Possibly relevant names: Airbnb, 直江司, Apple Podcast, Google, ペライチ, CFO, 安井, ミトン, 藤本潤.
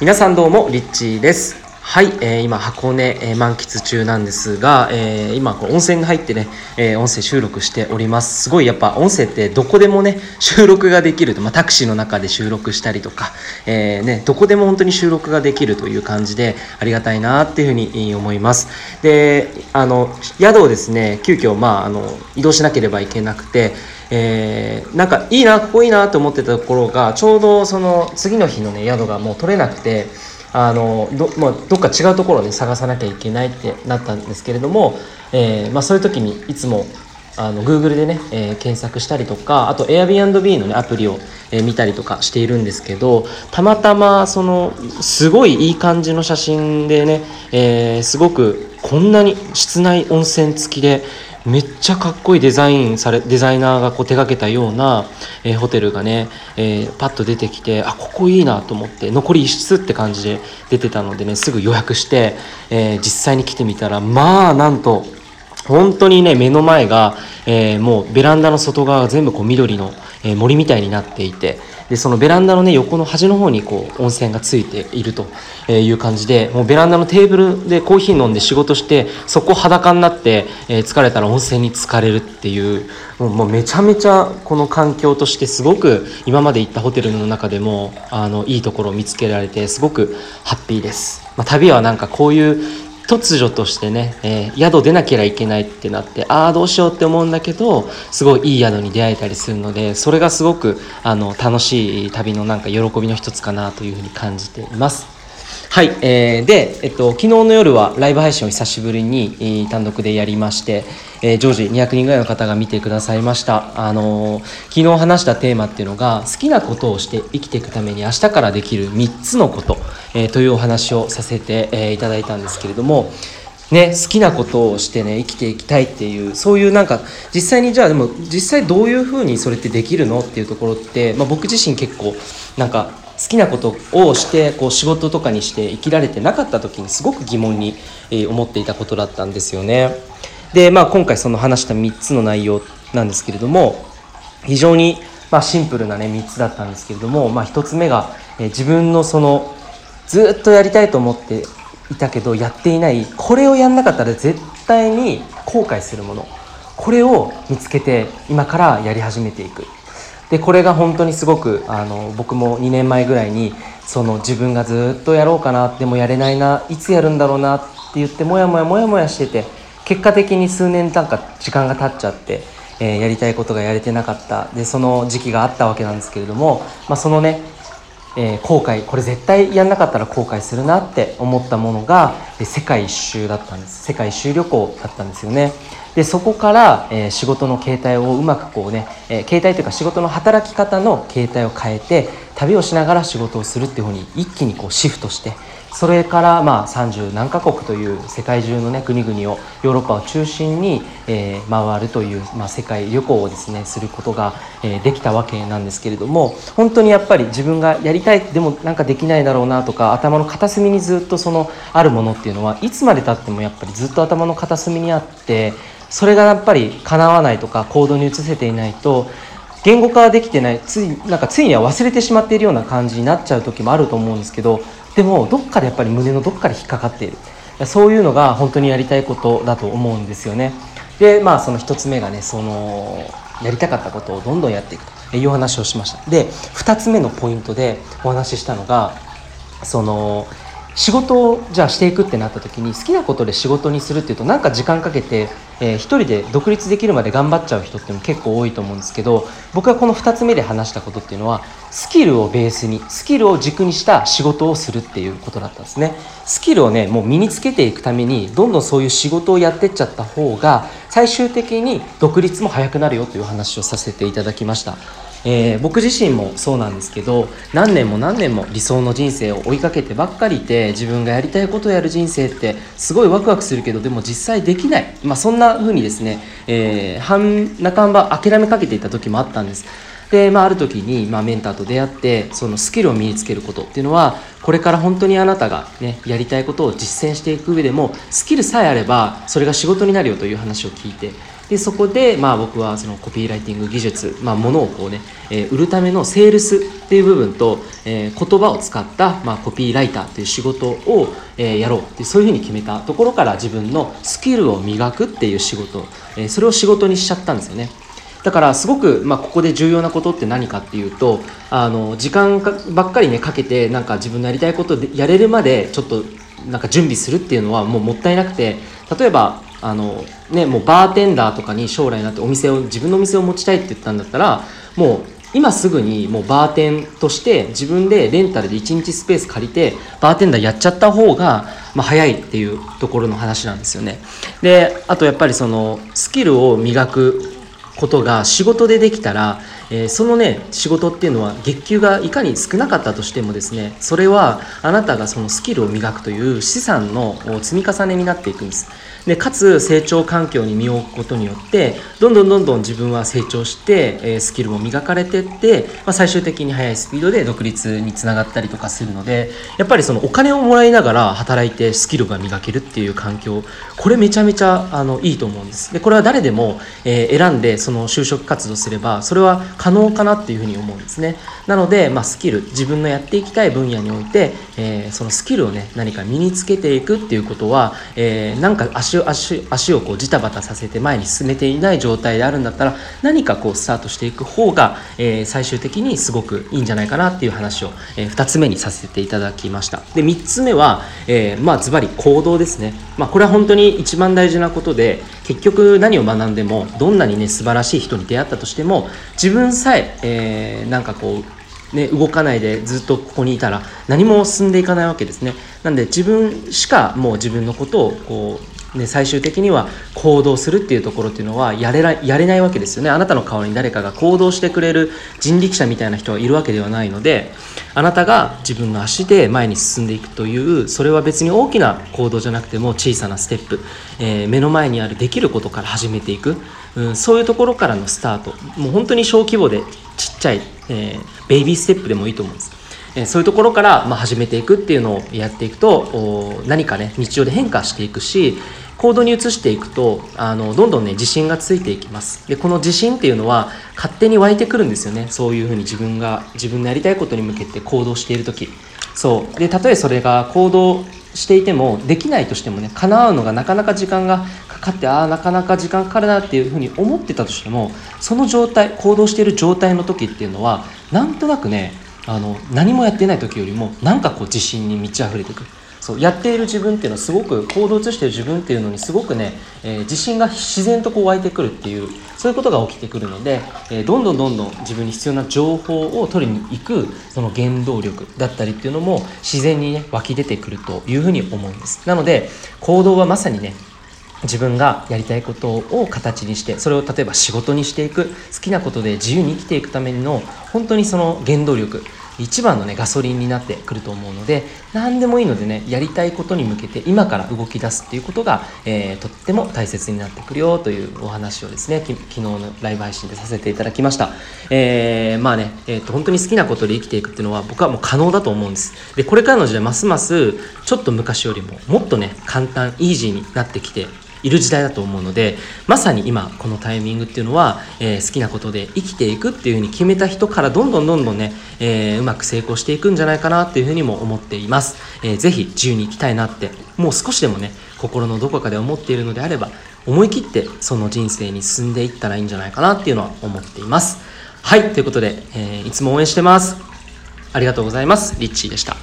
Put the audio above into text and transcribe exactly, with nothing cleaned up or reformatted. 皆さんどうもリッチーです。はい、えー、今箱根、えー、満喫中なんですが、えー、今こう温泉が入ってね、えー、音声収録しております。すごいやっぱ音声ってどこでもね収録ができると、まあ、タクシーの中で収録したりとか、えーね、どこでも本当に収録ができるという感じでありがたいなっていうふうに思います。で、あの宿をですね急遽、まあ、あの移動しなければいけなくて、えー、なんかいいなここいいなと思ってたところがちょうどその次の日のね宿がもう取れなくて、あの ど,、まあ、どっか違うところで探さなきゃいけないってなったんですけれども、えーまあ、そういう時にいつもあの Google でね、えー、検索したりとか、あと Airbnb の、ね、アプリを、えー、見たりとかしているんですけど、たまたまそのすごいいい感じの写真でね、えー、すごくこんなに室内温泉付きでめっちゃかっこいいデザインされデザイナーがこう手掛けたような、えー、ホテルがね、えー、パッと出てきて、あここいいなと思って残り一室って感じで出てたのでねすぐ予約して、えー、実際に来てみたら、まあなんと本当にね目の前が、えー、もうベランダの外側が全部こう緑の、えー、森みたいになっていて、でそのベランダのね横の端の方にこう温泉がついているという感じで、もうベランダのテーブルでコーヒー飲んで仕事して、そこ裸になって、えー、疲れたら温泉に浸かれるっていう、もう、もうめちゃめちゃこの環境としてすごく今まで行ったホテルの中でもあのいいところを見つけられてすごくハッピーです。まあ、旅はなんかこういう突如としてね、えー、宿出なきゃいけないってなって、ああどうしようって思うんだけどすごいいい宿に出会えたりするので、それがすごくあの楽しい旅のなんか喜びの一つかなというふうに感じています。はい、えー、で、えっと、昨日の夜はライブ配信を久しぶりに単独でやりまして、えー、常時にひゃくにんぐらいの方が見てくださいました。あのー、昨日話したテーマっていうのが、好きなことをして生きていくために明日からできるみっつのこと、えー、というお話をさせて、えー、いただいたんですけれどもね、好きなことをしてね生きていきたいっていう、そういうなんか実際にじゃあでも実際どういうふうにそれってできるのっていうところって、まあ、僕自身結構なんか好きなことをしてこう仕事とかにして生きられてなかった時にすごく疑問に思っていたことだったんですよね。で、まあ、今回その話したみっつの内容なんですけれども、非常にまあシンプルなねみっつだったんですけれども、まあ、ひとつめが自分のそのずっとやりたいと思っていたけどやっていない、これをやんなかったら絶対に後悔するもの、これを見つけて今からやり始めていく。でこれが本当にすごくあの僕もにねんまえぐらいにその自分がずっとやろうかな、でもやれないな、いつやるんだろうなって言ってもやもやもやもやしてて、結果的に数年なんか時間が経っちゃって、えー、やりたいことがやれてなかった、でその時期があったわけなんですけれども、まあ、そのね、えー、後悔、これ絶対やんなかったら後悔するなって思ったものが世界一周だったんです。世界一周旅行だったんですよね。でそこから、えー、仕事の形態をうまくこうね、えー、形態というか仕事の働き方の形態を変えて旅をしながら仕事をするっていう方に一気にこうシフトして、それからまあさんじゅうなんかこくという世界中のね国々を、ヨーロッパを中心に、えー、回るという、まあ、世界旅行をですねすることが、えー、できたわけなんですけれども、本当にやっぱり自分がやりたいでもなんかできないだろうなとか、頭の片隅にずっとそのあるものっていうのはいつまでたってもやっぱりずっと頭の片隅にあって、それがやっぱり叶わないとか行動に移せていないと、言語化はできてない、ついなんかついには忘れてしまっているような感じになっちゃう時もあると思うんですけど、でもどっかでやっぱり胸のどっかで引っかかっている、そういうのが本当にやりたいことだと思うんですよね。でまあその一つ目がね、そのやりたかったことをどんどんやっていくという話をしました。で二つ目のポイントでお話ししたのが、その仕事をじゃあしていくってなった時に好きなことで仕事にするっていうと、なんか時間かけて、えー、一人で独立できるまで頑張っちゃう人っても結構多いと思うんですけど、僕はこのふたつめで話したことっていうのはスキルをベースに、スキルを軸にした仕事をするっていうことだったんですね。スキルをねもう身につけていくためにどんどんそういう仕事をやってっちゃった方が最終的に独立も早くなるよという話をさせていただきました。えー、僕自身もそうなんですけど、何年も何年も理想の人生を追いかけてばっかりいて、自分がやりたいことをやる人生ってすごいワクワクするけどでも実際できない、まあ、そんな風にですね、えー、半半ば諦めかけていた時もあったんです。で、まあ、ある時に、まあ、メンターと出会って、そのスキルを身につけることっていうのはこれから本当にあなたが、ね、やりたいことを実践していく上でもスキルさえあればそれが仕事になるよという話を聞いて、でそこでまあ僕はそのコピーライティング技術、まあ、物をこうね、えー、売るためのセールスっていう部分と、えー、言葉を使った、まあ、コピーライターっていう仕事を、えー、やろうってそういうふうに決めたところから自分のスキルを磨くっていう仕事、えー、それを仕事にしちゃったんですよね。だからすごく、まあ、ここで重要なことって何かっていうと、あの時間ばっかりねかけてなんか自分のやりたいことでやれるまでちょっとなんか準備するっていうのはもうもったいなくて、例えばあの、ね、もうバーテンダーとかに将来になってお店を自分のお店を持ちたいって言ったんだったら、もう今すぐにもうバーテンとして自分でレンタルでいちにちスペース借りてバーテンダーやっちゃった方がまあ早いっていうところの話なんですよね。で、あとやっぱりそのスキルを磨くことが仕事でできたら、えー、そのね仕事っていうのは月給がいかに少なかったとしてもですね、それはあなたがそのスキルを磨くという資産の積み重ねになっていくんです。でかつ成長環境に身を置くことによってどんどんどんどん自分は成長して、えー、スキルも磨かれてって、まあ、最終的に速いスピードで独立につながったりとかするので、やっぱりそのお金をもらいながら働いてスキルが磨けるっていう環境、これめちゃめちゃあのいいと思うんです。でこれは誰でも、えー、選んでその就職活動すればそれは可能かなっていうふうに思うんですね。なので、まあ、スキル自分のやっていきたい分野において、えー、そのスキルをね何か身につけていくっていうことは、えー、なんか足を足足をこうジタバタさせて前に進めていない状態であるんだったら何かこうスタートしていく方が、えー、最終的にすごくいいんじゃないかなっていう話を、えー、ふたつめにさせていただきました。でみっつめは、えー、まあズバリ行動ですね。まあこれは本当に一番大事なことで、結局何を学んでもどんなにね素晴らしい人に出会ったとしても自分さええー、なんかこうね動かないでずっとここにいたら何も進んでいかないわけですね。なんで自分しかもう自分のことをこうね、最終的には行動するっていうところっていうのはやれら、やれないわけですよね。あなたの代わりに誰かが行動してくれる人力車みたいな人はいるわけではないので、あなたが自分の足で前に進んでいくという、それは別に大きな行動じゃなくても小さなステップ、えー、目の前にあるできることから始めていく、うん、そういうところからのスタート、もう本当に小規模でちっちゃい、えー、ベイビーステップでもいいと思うんです。そういうところから始めていくっていうのをやっていくと何かね日常で変化していくし、行動に移していくとあのどんどんね自信がついていきます。でこの自信っていうのは勝手に湧いてくるんですよね。そういうふうに自分が自分のやりたいことに向けて行動している時、そうでたとえそれが行動していてもできないとしてもね、叶うのがなかなか時間がかかって、ああなかなか時間かかるなっていうふうに思ってたとしても、その状態行動している状態の時っていうのはなんとなくねあの何もやってない時よりもなんかこう自信に満ち溢れてくる。そうやっている自分っていうのはすごく行動を移している自分っていうのにすごくね、えー、自信が自然とこう湧いてくるっていう、そういうことが起きてくるので、えー、どんどんどんどん自分に必要な情報を取りに行くその原動力だったりっていうのも自然にね湧き出てくるというふうに思うんです。なので行動はまさにね自分がやりたいことを形にして、それを例えば仕事にしていく、好きなことで自由に生きていくための本当にその原動力、一番のねガソリンになってくると思うので、何でもいいのでねやりたいことに向けて今から動き出すっていうことが、えー、とっても大切になってくるよというお話をですねき昨日のライブ配信でさせていただきました。えー、まあね、えー、と本当に好きなことで生きていくっていうのは僕はもう可能だと思うんです。でこれからの時代ますますちょっと昔よりももっとね簡単イージーになってきている時代だと思うので、まさに今このタイミングっていうのは、えー、好きなことで生きていくっていうふうに決めた人からどんどんどんどんね、えー、うまく成功していくんじゃないかなっていうふうにも思っています。えー、ぜひ自由に生きたいなってもう少しでもね心のどこかで思っているのであれば、思い切ってその人生に進んでいったらいいんじゃないかなっていうのは思っています。はい、ということで、えー、いつも応援してます。ありがとうございます。リッチーでした。